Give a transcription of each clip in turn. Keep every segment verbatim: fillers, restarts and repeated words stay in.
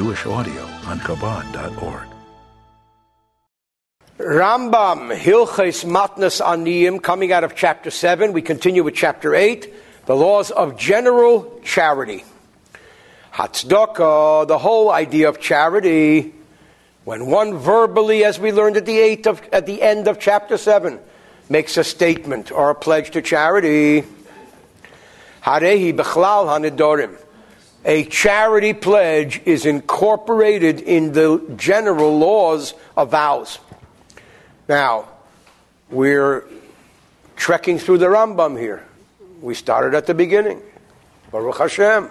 Jewish audio on Chabad dot org. Rambam, Hilchos Matnas Aniyim, coming out of chapter seven. We continue with chapter eight, the laws of general charity. Hatzdaka, the whole idea of charity, when one verbally, as we learned at the, eighth of, at the end of chapter seven, makes a statement or a pledge to charity, Harehi Bechlal Hanidorim. A charity pledge is incorporated in the general laws of vows. Now, we're trekking through the Rambam here. We started at the beginning. Baruch Hashem.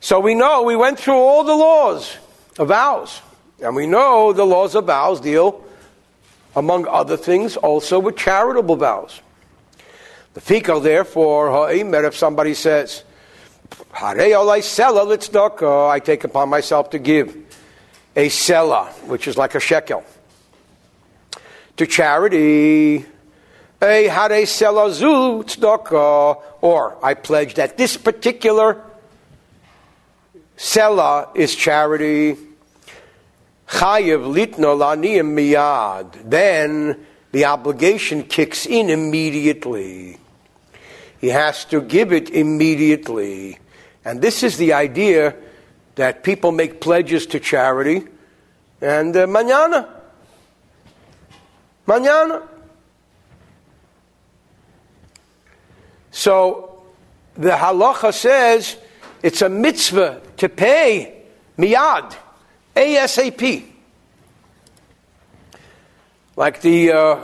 So we know, we went through all the laws of vows. And we know the laws of vows deal, among other things, also with charitable vows. The fikah, therefore, ha'emer, if somebody says, I take upon myself to give a selah, which is like a shekel, to charity. Or I pledge that this particular selah is charity. Then the obligation kicks in immediately. He has to give it immediately. And this is the idea that people make pledges to charity. And uh, mañana. Mañana. So the halacha says it's a mitzvah to pay miyad, A S A P. Like the uh,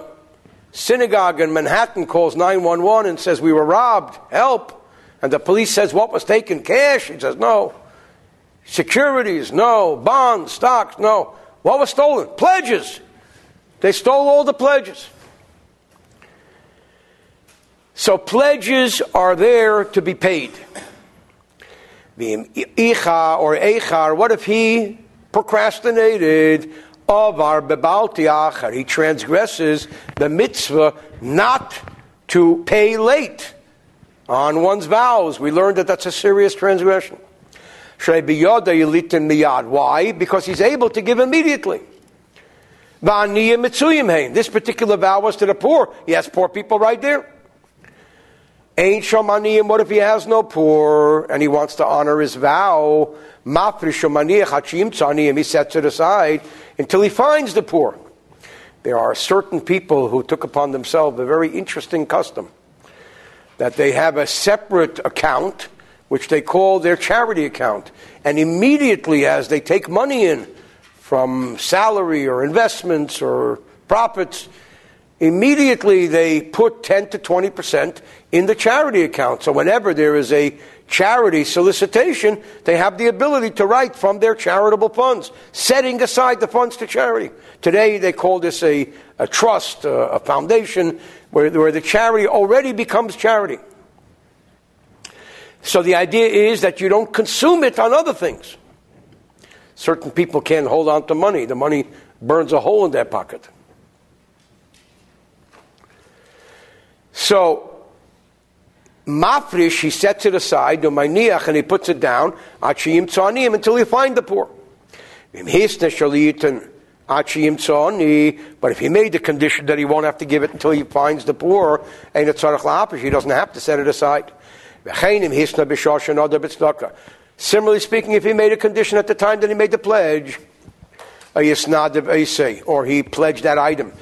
synagogue in Manhattan calls nine one one and says, we were robbed, help. And the police says, what was taken? Cash? He says, no. Securities? No. Bonds, stocks? No. What was stolen? Pledges. They stole all the pledges. So pledges are there to be paid. Icha or Eichar, what if he procrastinated? Avar bebalti achar, he transgresses the mitzvah not to pay late on one's vows. We learned that that's a serious transgression. Why? Because he's able to give immediately. This particular vow was to the poor. He has poor people right there. Ain't shomaniyim, what if he has no poor and he wants to honor his vow? He sets it aside until he finds the poor. There are certain people who took upon themselves a very interesting custom, that they have a separate account, which they call their charity account. And immediately as they take money in from salary or investments or profits, immediately they put ten to twenty percent in the charity account. So whenever there is a charity solicitation, they have the ability to write from their charitable funds, setting aside the funds to charity. Today they call this a, a trust, a, a foundation, where, where the charity already becomes charity. So the idea is that you don't consume it on other things. Certain people can't hold on to money. The money burns a hole in their pocket. So, mafrish, he sets it aside, domaniach, and he puts it down, achiyim tzaniim, until he finds the poor. But if he made the condition that he won't have to give it until he finds the poor, he doesn't have to set it aside. Similarly speaking, if he made a condition at the time that he made the pledge, or he pledged that item,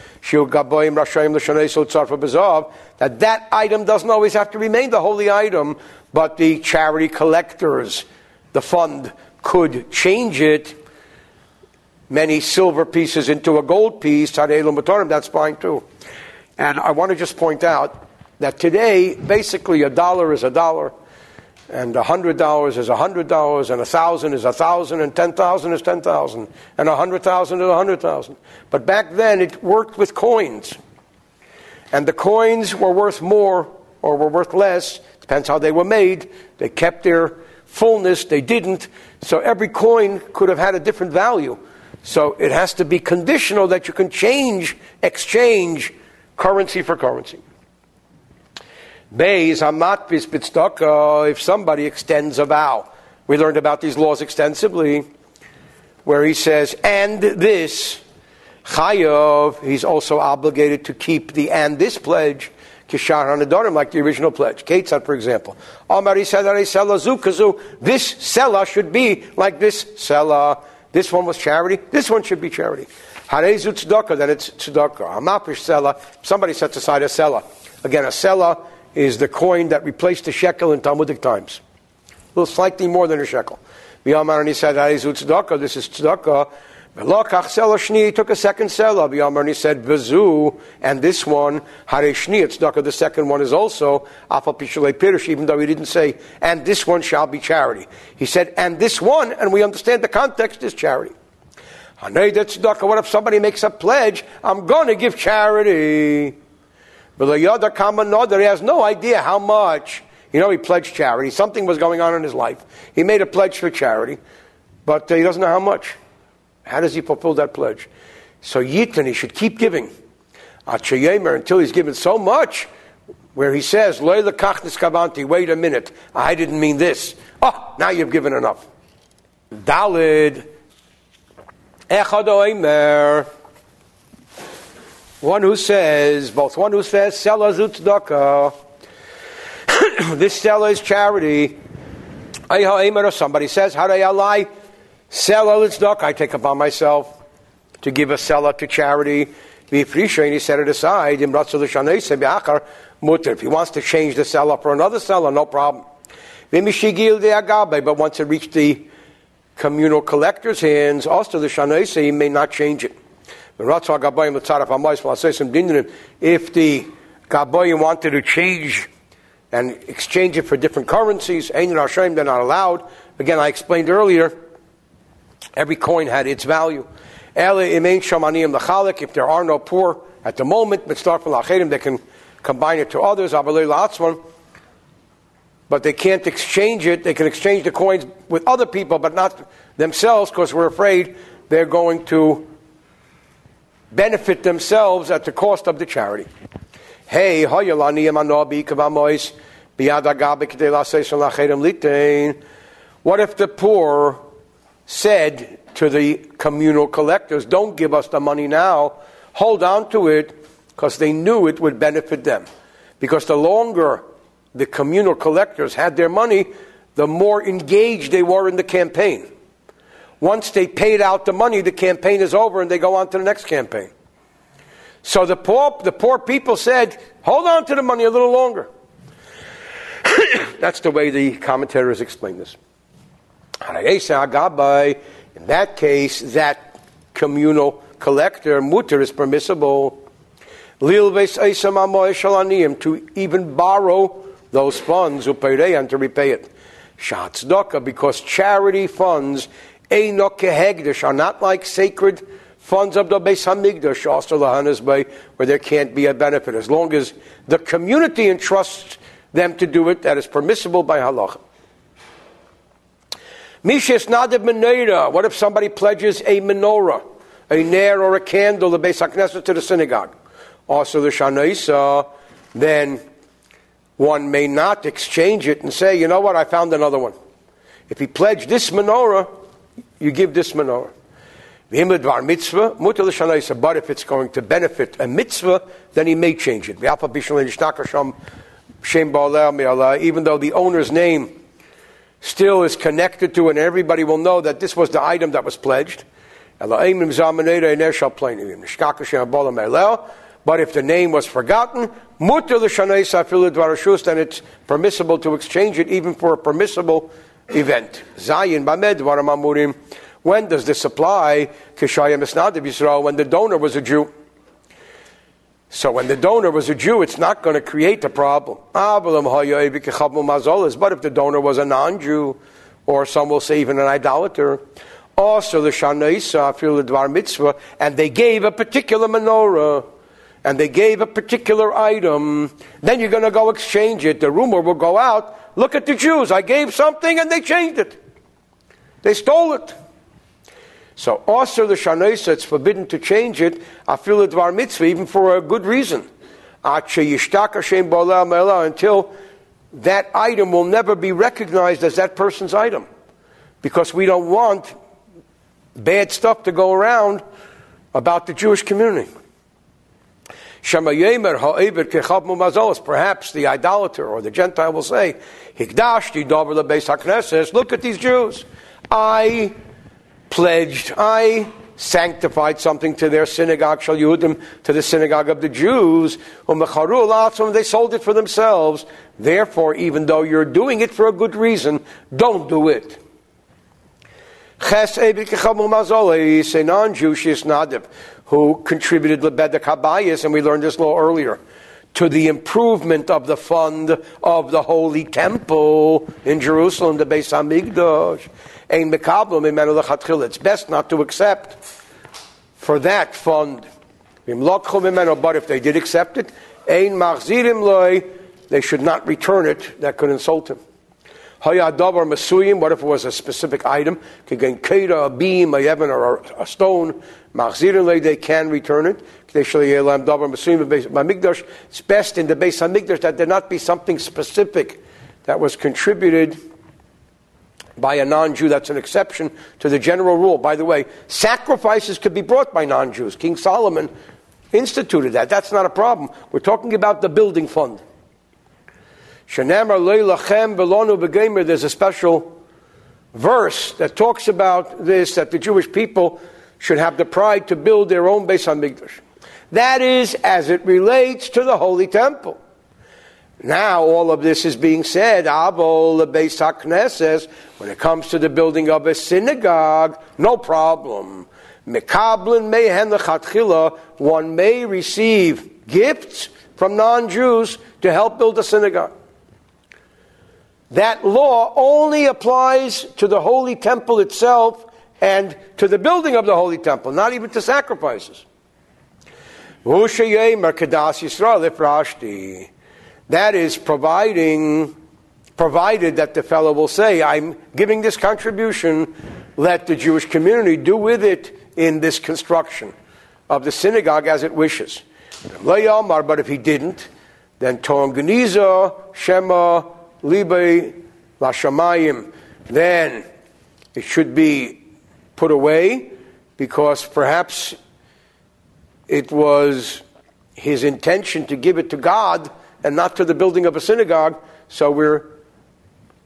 that that item doesn't always have to remain the holy item, but the charity collectors, the fund, could change it, many silver pieces into a gold piece, that's fine too. And I want to just point out that today, basically a dollar is a dollar, and a hundred dollars is a hundred dollars, and a thousand is a thousand, and ten thousand is ten thousand, and a hundred thousand is a hundred thousand. But back then it worked with coins. And the coins were worth more or were worth less, depends how they were made. They kept their fullness, they didn't. So every coin could have had a different value. So it has to be conditional that you can change, exchange currency for currency. Beis hamatpis b'tzedakah, if somebody extends a vow. We learned about these laws extensively. where he says, and this, Chayav, he's also obligated to keep the and this pledge, Kishar HaNedarim, like the original pledge. Ketzad, for example. This Selah should be like this Selah. This one was charity. This one should be charity. Harezu Tzedakah, then it's Tzedakah. Hamapish Selah, somebody sets aside a Selah. Again, a Selah is the coin that replaced the shekel in Talmudic times. A little slightly more than a shekel. V'yamarni said, Harezu Tzedakah, this is Tzedakah. He took a second selah. He said, V'zu, and this one, Hareshni, it's Tzedakah, the second one is also, even though he didn't say, and this one shall be charity. He said, and this one, and we understand the context is charity. What if somebody makes a pledge, I'm going to give charity? But he has no idea how much. You know, he pledged charity. Something was going on in his life. He made a pledge for charity, but he doesn't know how much. How does he fulfill that pledge? So Yitin, he should keep giving. Until he's given so much, where he says, Wait a minute, I didn't mean this. Oh, now you've given enough. Dalid. One who says, both one who says, this selah is charity. Or somebody says, Selah l'tzedakah, I take upon myself to give a selah to charity. And he set it aside. If he wants to change the selah for another selah, no problem. But once it reached the communal collector's hands, also the shanese, he may not change it. If the gabayim wanted to change and exchange it for different currencies, they're not allowed. Again, I explained earlier, every coin had its value. If there are no poor at the moment, they can combine it to others, but they can't exchange it. They can exchange the coins with other people, but not themselves, because we're afraid they're going to benefit themselves at the cost of the charity. Hey, what if the poor said to the communal collectors, don't give us the money now, hold on to it, because they knew it would benefit them. Because the longer the communal collectors had their money, the more engaged they were in the campaign. Once they paid out the money, the campaign is over and they go on to the next campaign. So the poor, the poor people said, hold on to the money a little longer. That's the way the commentators explain this. In that case, that communal collector, mutter, is permissible to even borrow those funds and to repay it. Because charity funds are not like sacred funds of the Beis Hamikdash, where there can't be a benefit. As long as the community entrusts them to do it, that is permissible by halacha. Mishis Nadib Menorah. What if somebody pledges a menorah, a ner or a candle, the Beis HaKnesset to the synagogue? Also the Shanaisa, then one may not exchange it and say, you know what, I found another one. If he pledged this menorah, you give this menorah. But if it's going to benefit a mitzvah, then he may change it. Even though the owner's name still is connected to, and everybody will know that this was the item that was pledged. But if the name was forgotten, then it's permissible to exchange it even for a permissible event. When does this apply? When the donor was a Jew. So when the donor was a Jew, it's not going to create a problem. But if the donor was a non-Jew, or some will say even an idolater, also the Shanaisa feel the Dvar Mitzvah, and they gave a particular menorah, and they gave a particular item, then you're going to go exchange it. The rumor will go out, look at the Jews, I gave something and they changed it. They stole it. So, also the Shanaisa, it's forbidden to change it, afilu dvar mitzvah, even for a good reason. Until that item will never be recognized as that person's item. Because we don't want bad stuff to go around about the Jewish community. Perhaps the idolater or the Gentile will say, look at these Jews. I pledged, I sanctified something to their synagogue, Shal Yehudim, to the synagogue of the Jews. They sold it for themselves. Therefore, even though you're doing it for a good reason, don't do it. A non-Jew who contributed lebedek habayis, and we learned this law earlier, to the improvement of the fund of the Holy Temple in Jerusalem, the Beis Hamikdash. Ein mekabel mimenu lechatchila. It's best not to accept for that fund. But if they did accept it, ein machzirim loy, they should not return it. That could insult him. Hayadavar mesuyim. What if it was a specific item? Again, keda, a beam, a yevin, or a stone. Machzirim loy, they can return it. It's best in the Beis Hamikdash that there not be something specific that was contributed by a non-Jew. That's an exception to the general rule. By the way, sacrifices could be brought by non-Jews. King Solomon instituted that. That's not a problem. We're talking about the building fund. There's a special verse that talks about this, that the Jewish people should have the pride to build their own Beis Hamikdash. That is as it relates to the Holy Temple. Now all of this is being said, when it comes to the building of a synagogue, no problem. One may receive gifts from non-Jews to help build a synagogue. That law only applies to the Holy Temple itself and to the building of the Holy Temple, not even to sacrifices. That is providing, provided that the fellow will say, I'm giving this contribution, let the Jewish community do with it in this construction of the synagogue as it wishes. But if he didn't, then Tom Geniza, Shema, Libe, Lashamayim, then it should be put away, because perhaps it was his intention to give it to God and not to the building of a synagogue, so we're,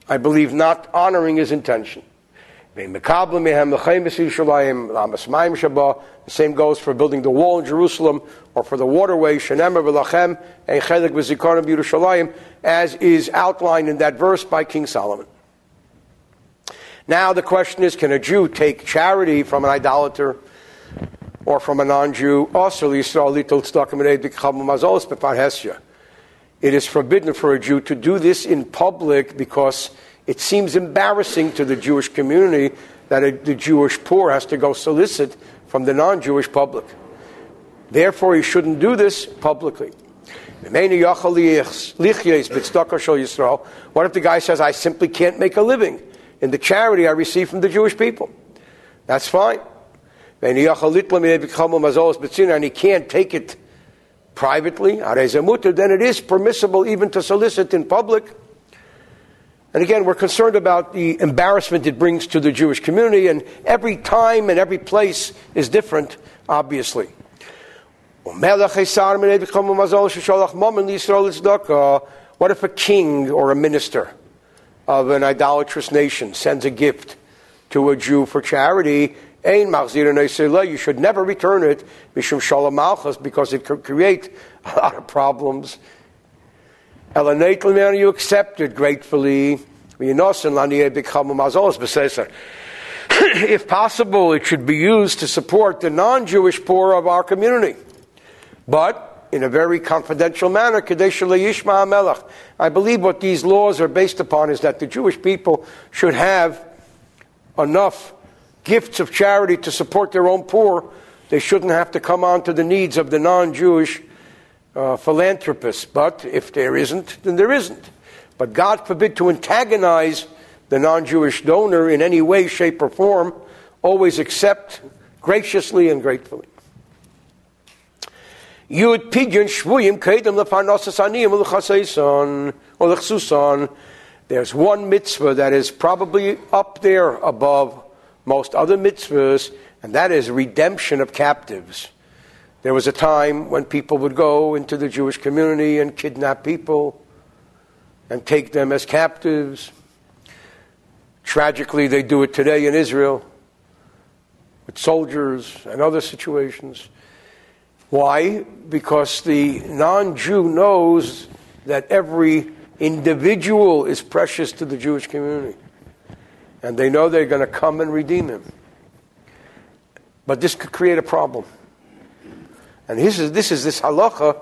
I believe, not honoring his intention. The same goes for building the wall in Jerusalem or for the waterway, as is outlined in that verse by King Solomon. Now the question is, can a Jew take charity from an idolater or from a non-Jew? It is forbidden for a Jew to do this in public, because it seems embarrassing to the Jewish community that a, the Jewish poor has to go solicit from the non-Jewish public. Therefore, he shouldn't do this publicly. What if the guy says, I simply can't make a living in the charity I receive from the Jewish people? That's fine. And he can't take it privately, then it is permissible even to solicit in public. And again, we're concerned about the embarrassment it brings to the Jewish community, and every time and every place is different, obviously. What if a king or a minister of an idolatrous nation sends a gift to a Jew for charity? You should never return it, because it could create a lot of problems. You accept it gratefully. If possible, it should be used to support the non-Jewish poor of our community, but in a very confidential manner. I believe what these laws are based upon is that the Jewish people should have enough gifts of charity to support their own poor. They shouldn't have to come on to the needs of the non-Jewish uh, philanthropists. But if there isn't, then there isn't. But God forbid to antagonize the non-Jewish donor in any way, shape, or form. Always accept graciously and gratefully. There's one mitzvah that is probably up there above most other mitzvahs, and that is redemption of captives. There was a time when people would go into the Jewish community and kidnap people and take them as captives. Tragically, they do it today in Israel with soldiers and other situations. Why? Because the non-Jew knows that every individual is precious to the Jewish community. And they know they're going to come and redeem him. But this could create a problem. And this is this is this halacha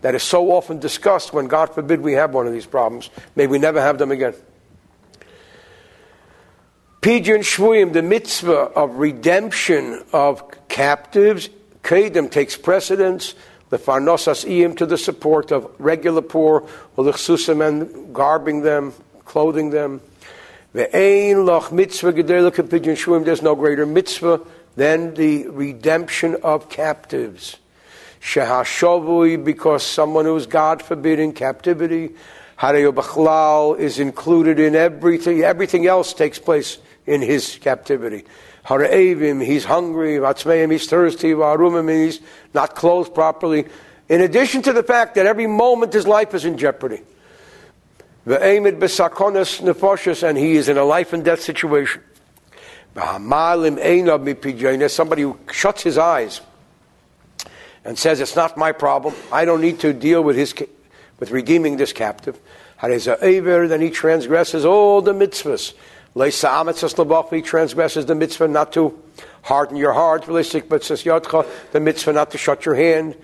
that is so often discussed when, God forbid, we have one of these problems. May we never have them again. Pidyon Shvuyim, the mitzvah of redemption of captives, kedem takes precedence, the farnosas iyim, to the support of regular poor, ulichsusim, and garbing them, clothing them. Ve'ein loch mitzvah gedela kepidyon shvuyim, there's no greater mitzvah than the redemption of captives. Shehashavui, because someone who is, God forbid, in captivity, Hareyo Bechlal is included in everything. Everything else takes place in his captivity. Hareivim, he's hungry. Vatzmeim, he's thirsty. Varumim, he's not clothed properly. In addition to the fact that every moment his life is in jeopardy. Ve'emid besakonas nefoshes, and he is in a life and death situation. V'hamalim einab mipijones, somebody who shuts his eyes and says, it's not my problem, I don't need to deal with his with redeeming this captive. Then he transgresses all the mitzvahs. He transgresses the mitzvah not to harden your heart. The mitzvah not to shut your hand.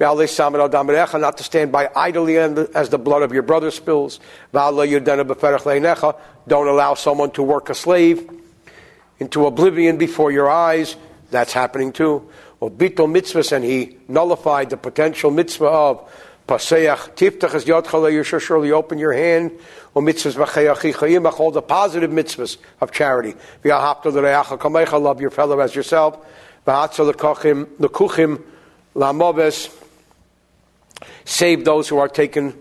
Not to stand by idly as the blood of your brother spills. Don't allow someone to work a slave into oblivion before your eyes. That's happening too. Or bitul mitzvahs, and he nullified the potential mitzvah of paseach tiftach es yadcha le'yusha, surely open your hand, or mitzvahs v'cheyachicha imach, all the positive mitzvahs of charity. V'ahavta l'reacha kamecha, love your fellow as yourself. V'hatza l'kuchim l'amoves, save those who are taken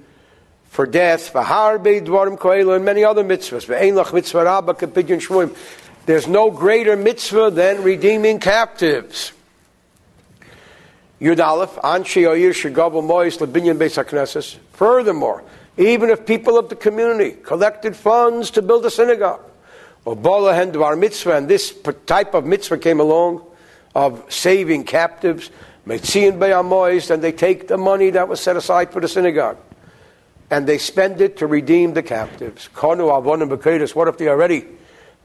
for death. V'harbe dvarim ko'ela, and many other mitzvahs. V'ein lach mitzvah rabba kepidyon shvuim. There's no greater mitzvah than redeeming captives. Yud Aleph, Anshei Ha'ir Shegavu Mois Lebinyan Beis HaKnesses. Furthermore, even if people of the community collected funds to build a synagogue, or Bolahen Dvar Mitzvah, and this type of mitzvah came along of saving captives, Metzian Beis HaMois, and they take the money that was set aside for the synagogue and they spend it to redeem the captives. Kanu Avonim B'Kedus, what if they already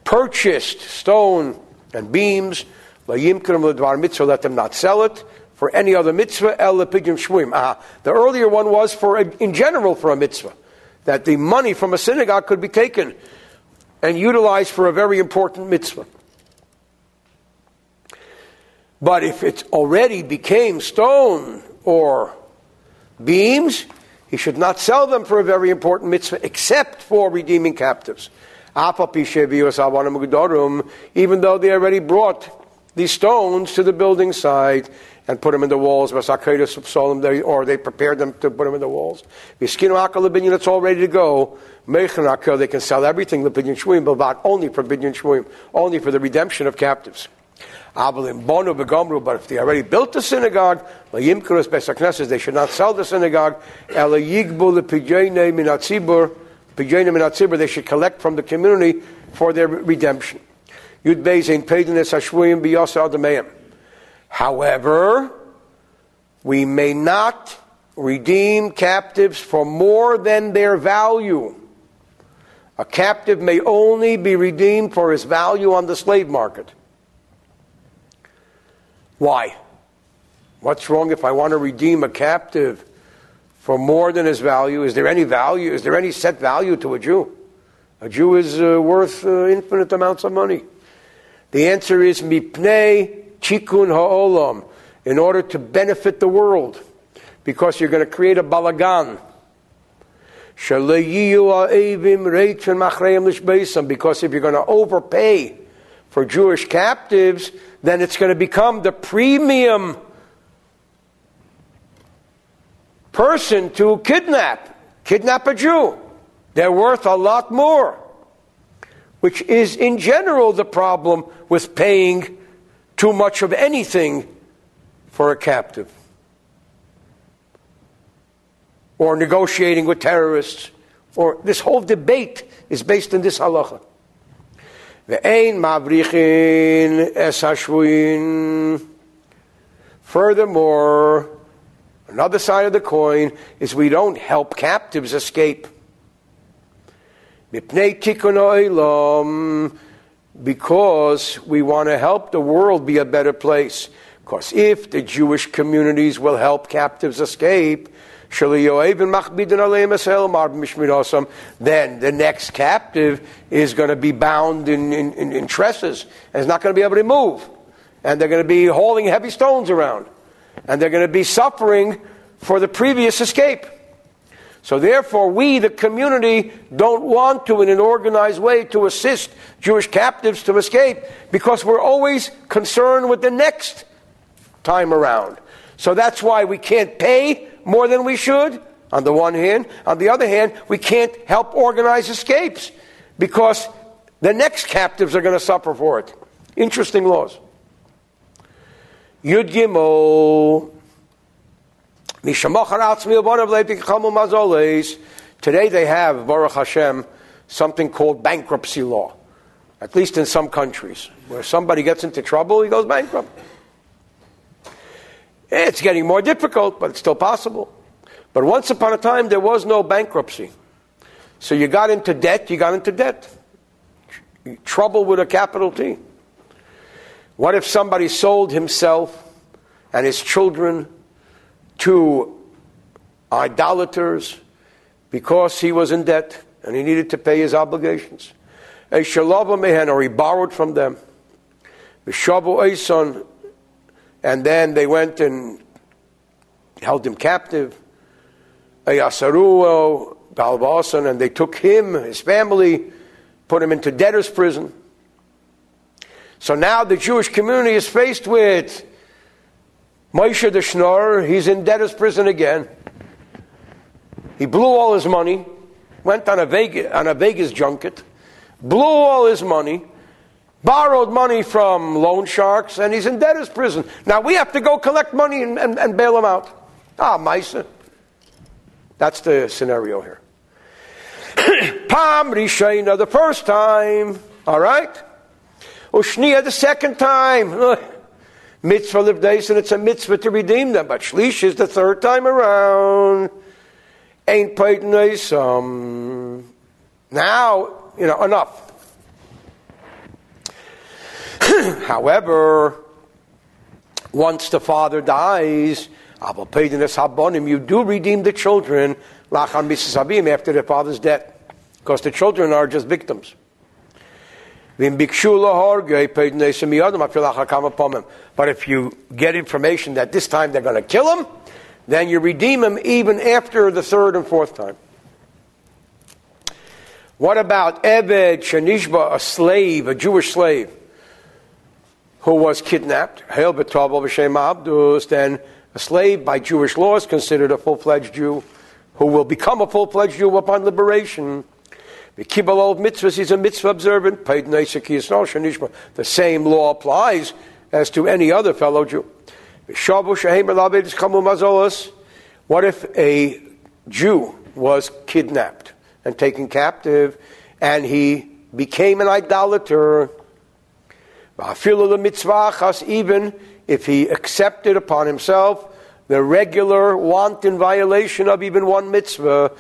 purchased stone and beams? La'yimkerim L'Dvar Mitzvah, let them not sell it for any other mitzvah, el lepidyon shvuim. Ah, the earlier one was for, a, in general, for a mitzvah, that the money from a synagogue could be taken and utilized for a very important mitzvah. But if it already became stone or beams, he should not sell them for a very important mitzvah, except for redeeming captives. Even though they already brought these stones to the building site and put them in the walls, or they prepared them to put them in the walls. It's all ready to go. They can sell everything, but only for Bidyon Shvuim, only for the redemption of captives. But if they already built the synagogue, they should not sell the synagogue. They should collect from the community for their redemption. However, we may not redeem captives for more than their value. A captive may only be redeemed for his value on the slave market. Why? What's wrong if I want to redeem a captive for more than his value? Is there any value? Is there any set value to a Jew? A Jew is uh, worth uh, infinite amounts of money. The answer is mipnei chikun ha'olam, in order to benefit the world, because you're going to create a balagan. Because if you're going to overpay for Jewish captives, then it's going to become the premium person to kidnap. Kidnap a Jew. They're worth a lot more. which is in general the problem with paying too much of anything for a captive, or negotiating with terrorists, or this whole debate is based on this halacha. Ve'ein mavrichin es hashvuin. Furthermore, another side of the coin is we don't help captives escape. Mipnei tikkun olam, because we want to help the world be a better place. Of course, if the Jewish communities will help captives escape, then the next captive is going to be bound in, in, in, in tresses and is not going to be able to move. And they're going to be hauling heavy stones around. And they're going to be suffering for the previous escape. So therefore, we, the community, don't want to, in an organized way, to assist Jewish captives to escape, because we're always concerned with the next time around. So that's why we can't pay more than we should, on the one hand. On the other hand, we can't help organize escapes, because the next captives are going to suffer for it. Interesting laws. Yud Gimel. Today they have, Baruch Hashem, something called bankruptcy law, at least in some countries, where somebody gets into trouble, he goes bankrupt. It's getting more difficult, but it's still possible. But once upon a time, there was no bankruptcy. So you got into debt, you got into debt. Trouble with a capital T. What if somebody sold himself and his children to idolaters because he was in debt and he needed to pay his obligations? A shalava mehen, or he borrowed from them. Vishavu eison, and then they went and held him captive. A yasaruo balbasan, and they took him, his family, put him into debtor's prison. So now the Jewish community is faced with Moshe the Schnorrer. He's in debtor's prison again. He blew all his money, went on a Vegas, on a Vegas junket, blew all his money, borrowed money from loan sharks, and he's in debtor's prison. Now we have to go collect money and, and, and bail him out. Ah, Maisa. That's the scenario here. Pam Rishayna, the first time, all right? Ushniya, the second time. Mitzvah livdeis, and it's a mitzvah to redeem them. But shlish is the third time around. Ain't paid neisam. Now, you know, enough. However, once the father dies, you do redeem the children after the father's death, because the children are just victims. But if you get information that this time they're going to kill him, then you redeem him even after the third and fourth time. What about Eved Shenishba, a slave, a Jewish slave, who was kidnapped? Then a slave by Jewish law is considered a full-fledged Jew, who will become a full-fledged Jew upon liberation. The Kibbalov mitzvahs, he's a mitzvah observant. The same law applies as to any other fellow Jew. What if a Jew was kidnapped and taken captive, and he became an idolater? Even if he accepted upon himself the regular wanton violation of even one mitzvah,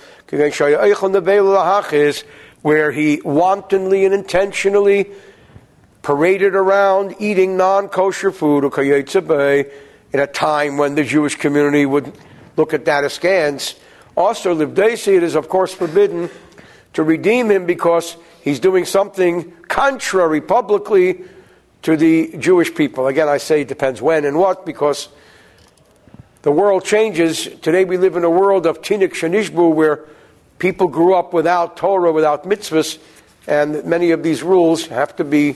where he wantonly and intentionally paraded around eating non-kosher food, in a time when the Jewish community would look at that askance. Also, livdeisi, it is of course forbidden to redeem him because he's doing something contrary publicly to the Jewish people. Again, I say it depends when and what, because the world changes. Today we live in a world of tinik shenishbu, where people grew up without Torah, without mitzvahs, and many of these rules have to be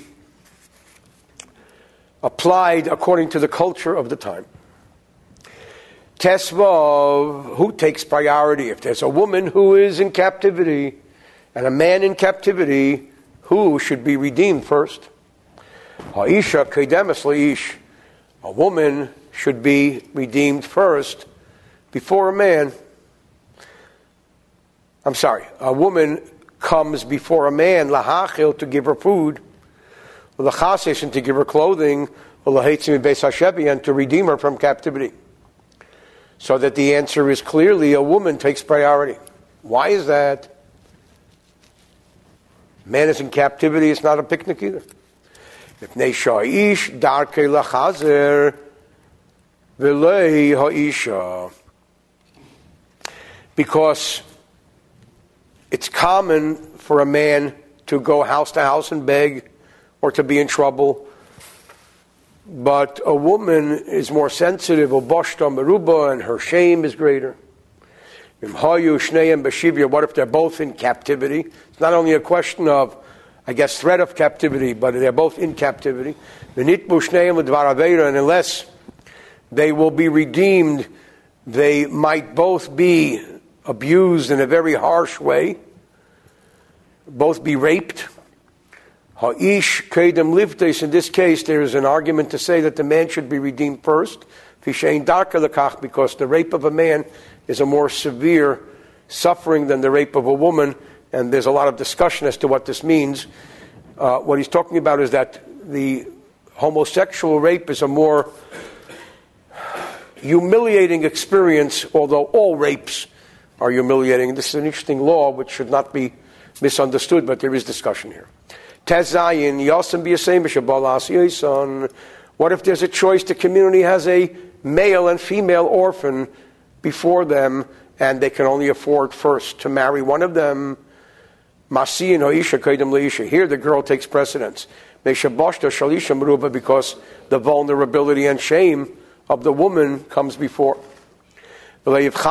applied according to the culture of the time. Tesvav, who takes priority? If there's a woman who is in captivity and a man in captivity, who should be redeemed first? Ha'isha kedemes la'ish. A woman should be redeemed first before a man. I'm sorry, a woman comes before a man, lahachil, to give her food, lachasesh, and to give her clothing, lahetzim beis hashebi, and to redeem her from captivity. So that the answer is clearly a woman takes priority. Why is that? Man is in captivity, it's not a picnic either. Mipnei sha'ish darkei lachazer v'lei ha'isha. Because it's common for a man to go house to house and beg or to be in trouble. But a woman is more sensitive, ubashta meruba, and her shame is greater. What if they're both in captivity? It's not only a question of, I guess, threat of captivity, but they're both in captivity. And unless they will be redeemed, they might both be abused in a very harsh way, both be raped. Ha'ish kedem livtes. In this case, there is an argument to say that the man should be redeemed first, because the rape of a man is a more severe suffering than the rape of a woman, and there's a lot of discussion as to what this means. Uh, what he's talking about is that the homosexual rape is a more humiliating experience, although all rapes are humiliating. This is an interesting law which should not be misunderstood, but there is discussion here. Tezayin, Yosem B'Yasemish, Balas Yason. What if there's a choice? The community has a male and female orphan before them, and they can only afford first to marry one of them. Masiyin ha'isha kedem le'isha. Here the girl takes precedence. Meshabashta shalisha meruba, because the vulnerability and shame of the woman comes before. They should be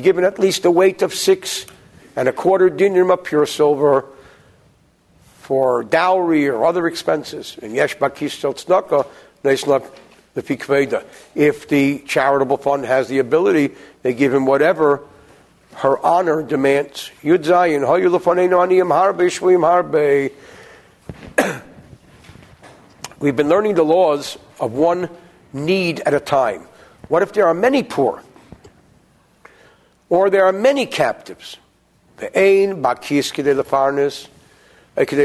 given at least a weight of six and a quarter dinar of pure silver for dowry or other expenses. And yesh bakis tzedakah neisnak lefi kveda. If the charitable fund has the ability, they give him whatever her honor demands. Yud zayin hayu lefaneinu aniyim harbe shvuim harbe. We've been learning the laws of one need at a time. What if there are many poor? Or there are many captives? Ve'ein bakis kidei lefarnes. And there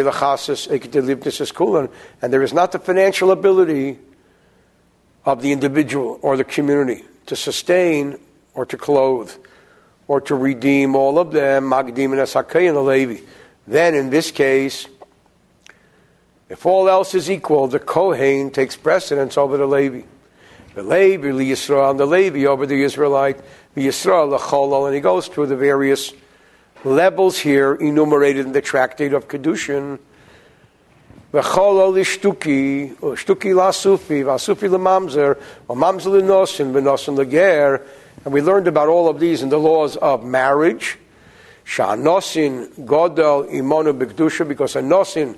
is not the financial ability of the individual or the community to sustain or to clothe or to redeem all of them. Then in this case, if all else is equal, the Kohen takes precedence over the Levi. The Levi, the Yisrael, and the Levi over the Israelite, the Yisrael, the Cholol, and he goes through the various levels here enumerated in the Tractate of Kedushin. V'chol olishtuki, shtuki lasufi, vasufi lemamzer, v'mamzer lenosin, v'nosin leger. And we learned about all of these in the laws of marriage. Sha'anosin godel imonu b'kedusha, because a nosin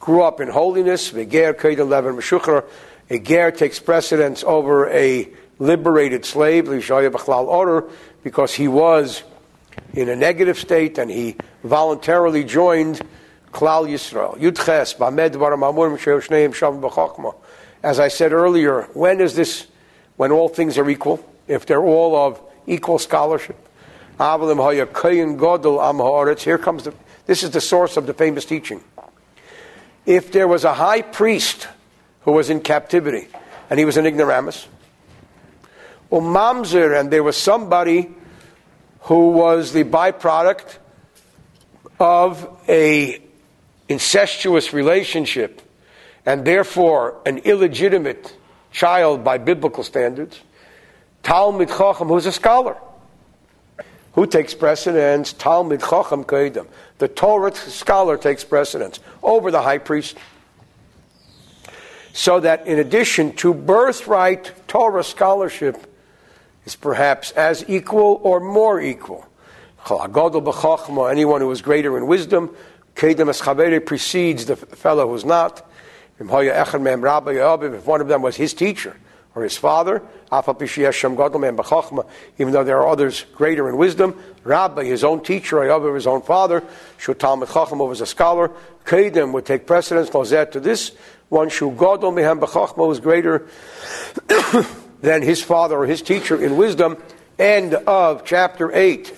grew up in holiness. V'ger keidan levin meshucher. A ger takes precedence over a liberated slave, l'yishayah b'chlal order, because he was in a negative state, and he voluntarily joined Klal Yisrael. Yudches b'med dvarim hamurim she'oshneim shavim b'chokma. As I said earlier, when is this? When all things are equal, if they're all of equal scholarship. Avalim ha'yakein godel am ha'aretz. Here comes the. This is the source of the famous teaching. If there was a high priest who was in captivity, and he was an ignoramus, or mamzer, and there was somebody who was the byproduct of a incestuous relationship and therefore an illegitimate child by biblical standards, Talmid Chacham, who's a scholar, who takes precedence, Talmid Chacham Kedem. The Torah scholar takes precedence over the high priest. So that in addition to birthright Torah scholarship, is perhaps as equal or more equal. Anyone who is greater in wisdom, precedes the fellow who's not. If one of them was his teacher, or his father, even though there are others greater in wisdom, Rabbi, his own teacher, Ayav, his own father, Shu Talmid Chacham, who was a scholar, Kedem would take precedence, Lozet, to this one, Shu Gadol Mehem B'Chachma, was greater than his father or his teacher in wisdom. End of chapter eight.